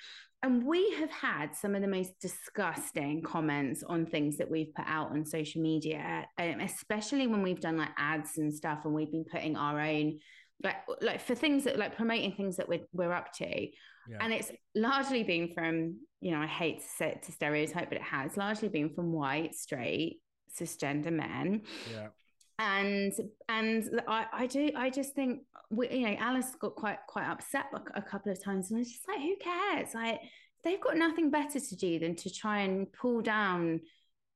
And we have had some of the most disgusting comments on things that we've put out on social media, especially when we've done like ads and stuff, and we've been putting our own, like for things that, like, promoting things that we're up to. Yeah. And it's largely been from, you know, I hate to stereotype, but it has largely been from white, straight, cisgender men. Yeah. And I just think, you know, Alice got quite upset a couple of times, and I was just like, who cares? Like, they've got nothing better to do than to try and pull down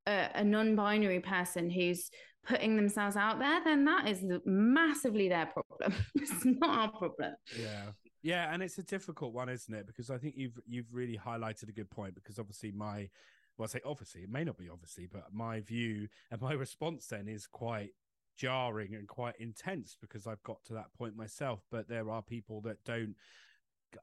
a non-binary person who's putting themselves out there. Then that is massively their problem. It's not our problem. Yeah. Yeah. And it's a difficult one, isn't it? Because I think you've really highlighted a good point, because obviously it may not be obviously, but my view and my response then is quite jarring and quite intense, because I've got to that point myself. But there are people that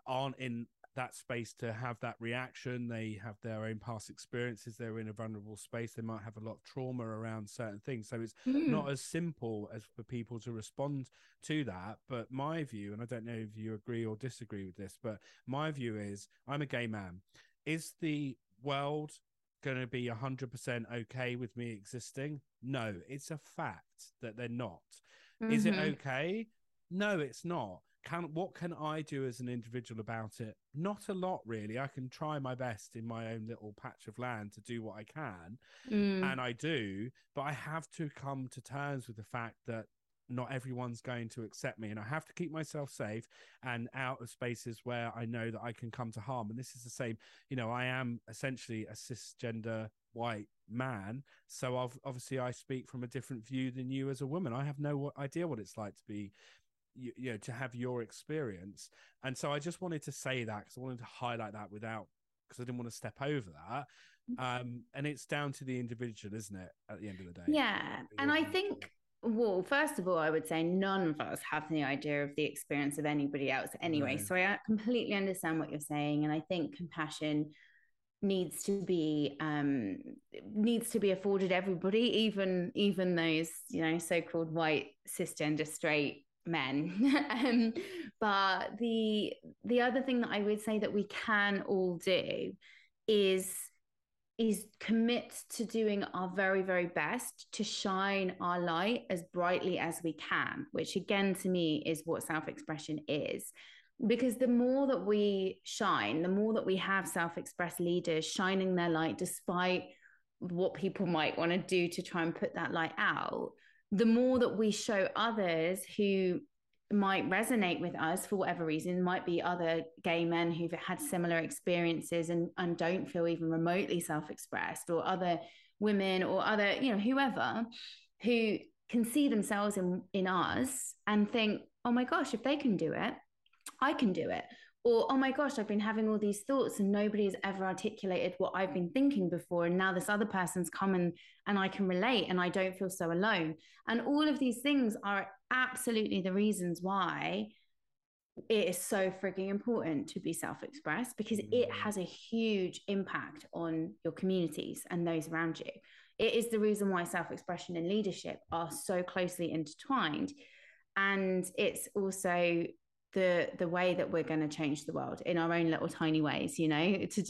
aren't in that space to have that reaction. They have their own past experiences. They're in a vulnerable space. They might have a lot of trauma around certain things. So it's not as simple as for people to respond to that. But my view, and I don't know if you agree or disagree with this, but my view is, I'm a gay man. Is the world going to be 100% okay with me existing? No, it's a fact that they're not. Is it okay? No, it's not. What can I do as an individual about it? Not a lot, really. I can try my best in my own little patch of land to do what I can, and I do, but I have to come to terms with the fact that not everyone's going to accept me, and I have to keep myself safe and out of spaces where I know that I can come to harm. And this is the same, you know, I am essentially a cisgender white man, so obviously I speak from a different view than you as a woman. I have no idea what it's like to be, you know, to have your experience. And so I just wanted to say that, because I wanted to highlight that because I didn't want to step over that. And it's down to the individual, isn't it, at the end of the day? Yeah. And I think, well, first of all, I would say none of us have the idea of the experience of anybody else anyway. No. So I completely understand what you're saying. And I think compassion needs to be afforded everybody, even those, you know, so-called white, cisgender, straight men. But the other thing that I would say that we can all do is commit to doing our very, very best to shine our light as brightly as we can, which again, to me, is what self-expression is. Because the more that we shine, the more that we have self-expressed leaders shining their light, despite what people might want to do to try and put that light out, the more that we show others who might resonate with us for whatever reason, might be other gay men who've had similar experiences and don't feel even remotely self-expressed, or other women, or other, you know, whoever, who can see themselves in us and think, oh my gosh, if they can do it, I can do it. Or, oh my gosh, I've been having all these thoughts and nobody has ever articulated what I've been thinking before. And now this other person's come and I can relate, and I don't feel so alone. And all of these things are absolutely the reasons why it is so frigging important to be self-expressed, because it has a huge impact on your communities and those around you. It is the reason why self-expression and leadership are so closely intertwined. And it's also the way that we're going to change the world in our own little tiny ways, you know, to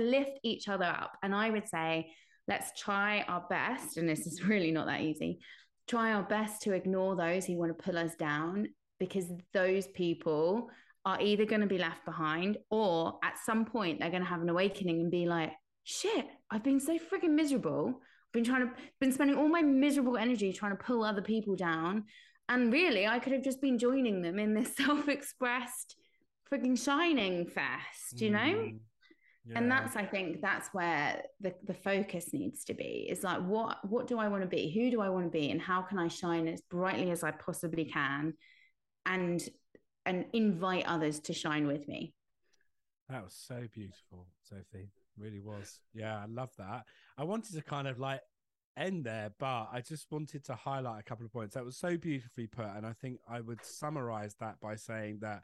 lift each other up. And I would say, let's try our best. And this is really not that easy. Try our best to ignore those who want to pull us down, because those people are either going to be left behind, or at some point they're going to have an awakening and be like, shit, I've been so freaking miserable. I've been spending all my miserable energy trying to pull other people down. And really, I could have just been joining them in this self-expressed freaking shining fest, you know? Yeah. And that's, I think that's where the focus needs to be. It's like, what do I want to be? Who do I want to be? And how can I shine as brightly as I possibly can and invite others to shine with me? That was so beautiful, Sophie. Really was. Yeah, I love that. I wanted to kind of like end there, but I just wanted to highlight a couple of points that was so beautifully put. And I think I would summarize that by saying that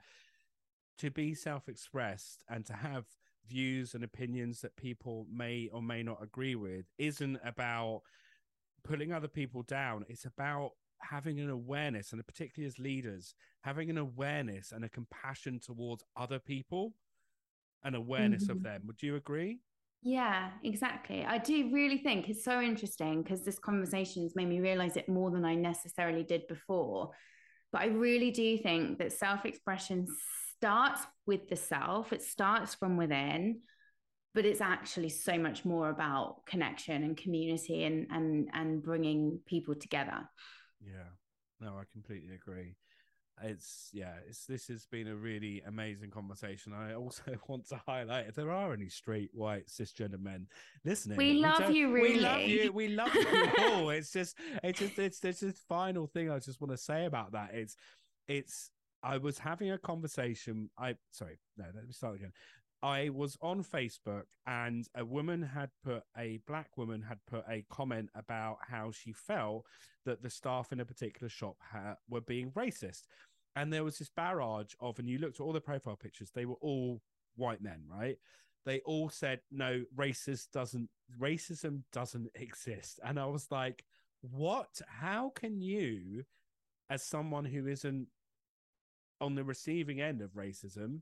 to be self-expressed and to have views and opinions that people may or may not agree with isn't about putting other people down. It's about having an awareness, and particularly as leaders, having an awareness and a compassion towards other people. An awareness of them. Would you agree? Yeah, exactly. I do really think it's so interesting, because this conversation has made me realize it more than I necessarily did before. But I really do think that self-expression starts with the self. It starts from within, but it's actually so much more about connection and community and bringing people together. Yeah, no, I completely agree. This has been a really amazing conversation. I also want to highlight, if there are any straight, white, cisgender men listening, we love you all. It's this final thing I just want to say about that. I was having a conversation. I was on Facebook, and a woman a black woman had put a comment about how she felt that the staff in a particular shop were being racist. And there was this barrage of, and you looked at all the profile pictures, they were all white men, right? They all said, no, racism doesn't exist. And I was like, what? How can you, as someone who isn't on the receiving end of racism,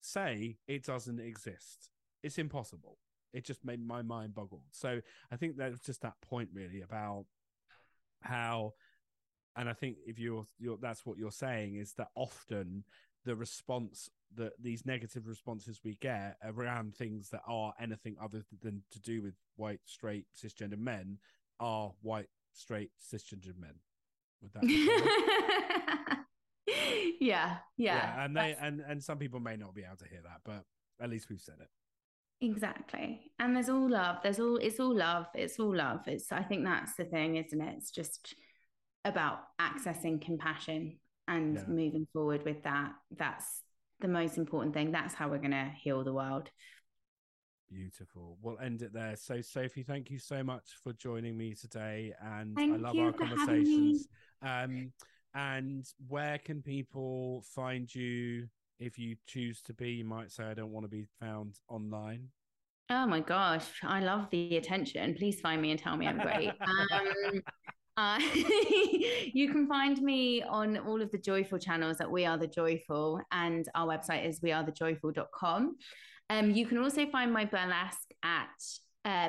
say it doesn't exist? It's impossible. It just made my mind boggle. So I think that's just that point really about how, and I think if you're that's what you're saying, is that often the response, that these negative responses we get around things that are anything other than to do with white, straight, cisgender men are white, straight, cisgender men. Would that be Yeah. And some people may not be able to hear that, but at least we've said it. Exactly. And there's all love. It's all love. I think that's the thing, isn't it? It's just about accessing compassion and moving forward with that. That's the most important thing. That's how we're going to heal the world. Beautiful. We'll end it there. So Sophie, thank you so much for joining me today. And I love our conversations. And where can people find you if you choose to be? You might say, I don't want to be found online. Oh my gosh, I love the attention. Please find me and tell me I'm great. You can find me on all of the Joyful channels at We Are The Joyful, and our website is wearethejoyful.com. You can also find my burlesque at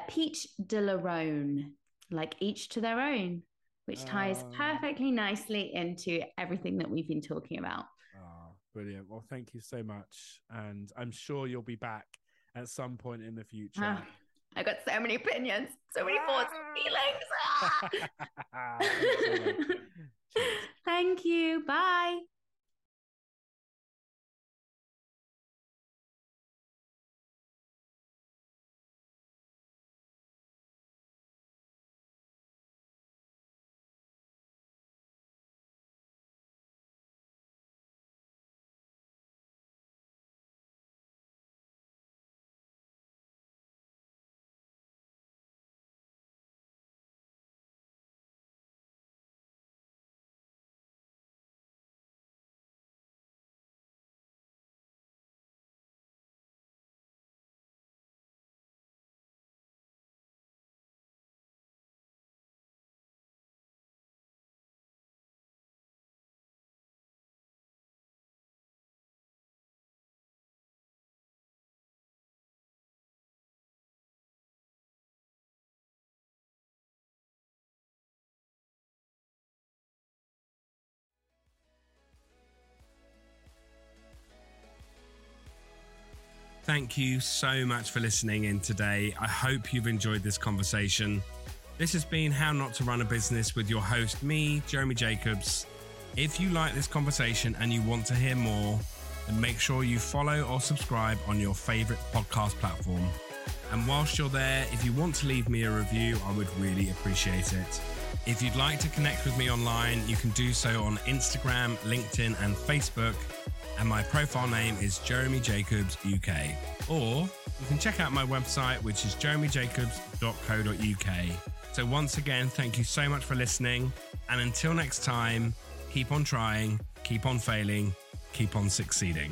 Peach de la Rone, like each to their own, which ties perfectly nicely into everything that we've been talking about. Oh, brilliant. Well, thank you so much. And I'm sure you'll be back at some point in the future. I got so many opinions, so many thoughts and feelings. Thank you. Bye. thank you so much for listening in today. I hope you've enjoyed this conversation. This has been How Not To Run A Business with your host, me, Jeremy Jacobs. If you like this conversation and you want to hear more, then make sure you follow or subscribe on your favorite podcast platform. And whilst you're there, if you want to leave me a review, I would really appreciate it. If you'd like to connect with me online, you can do so on Instagram, LinkedIn, and Facebook. And my profile name is Jeremy Jacobs UK. Or you can check out my website, which is jeremyjacobs.co.uk. So once again, thank you so much for listening. And until next time, keep on trying, keep on failing, keep on succeeding.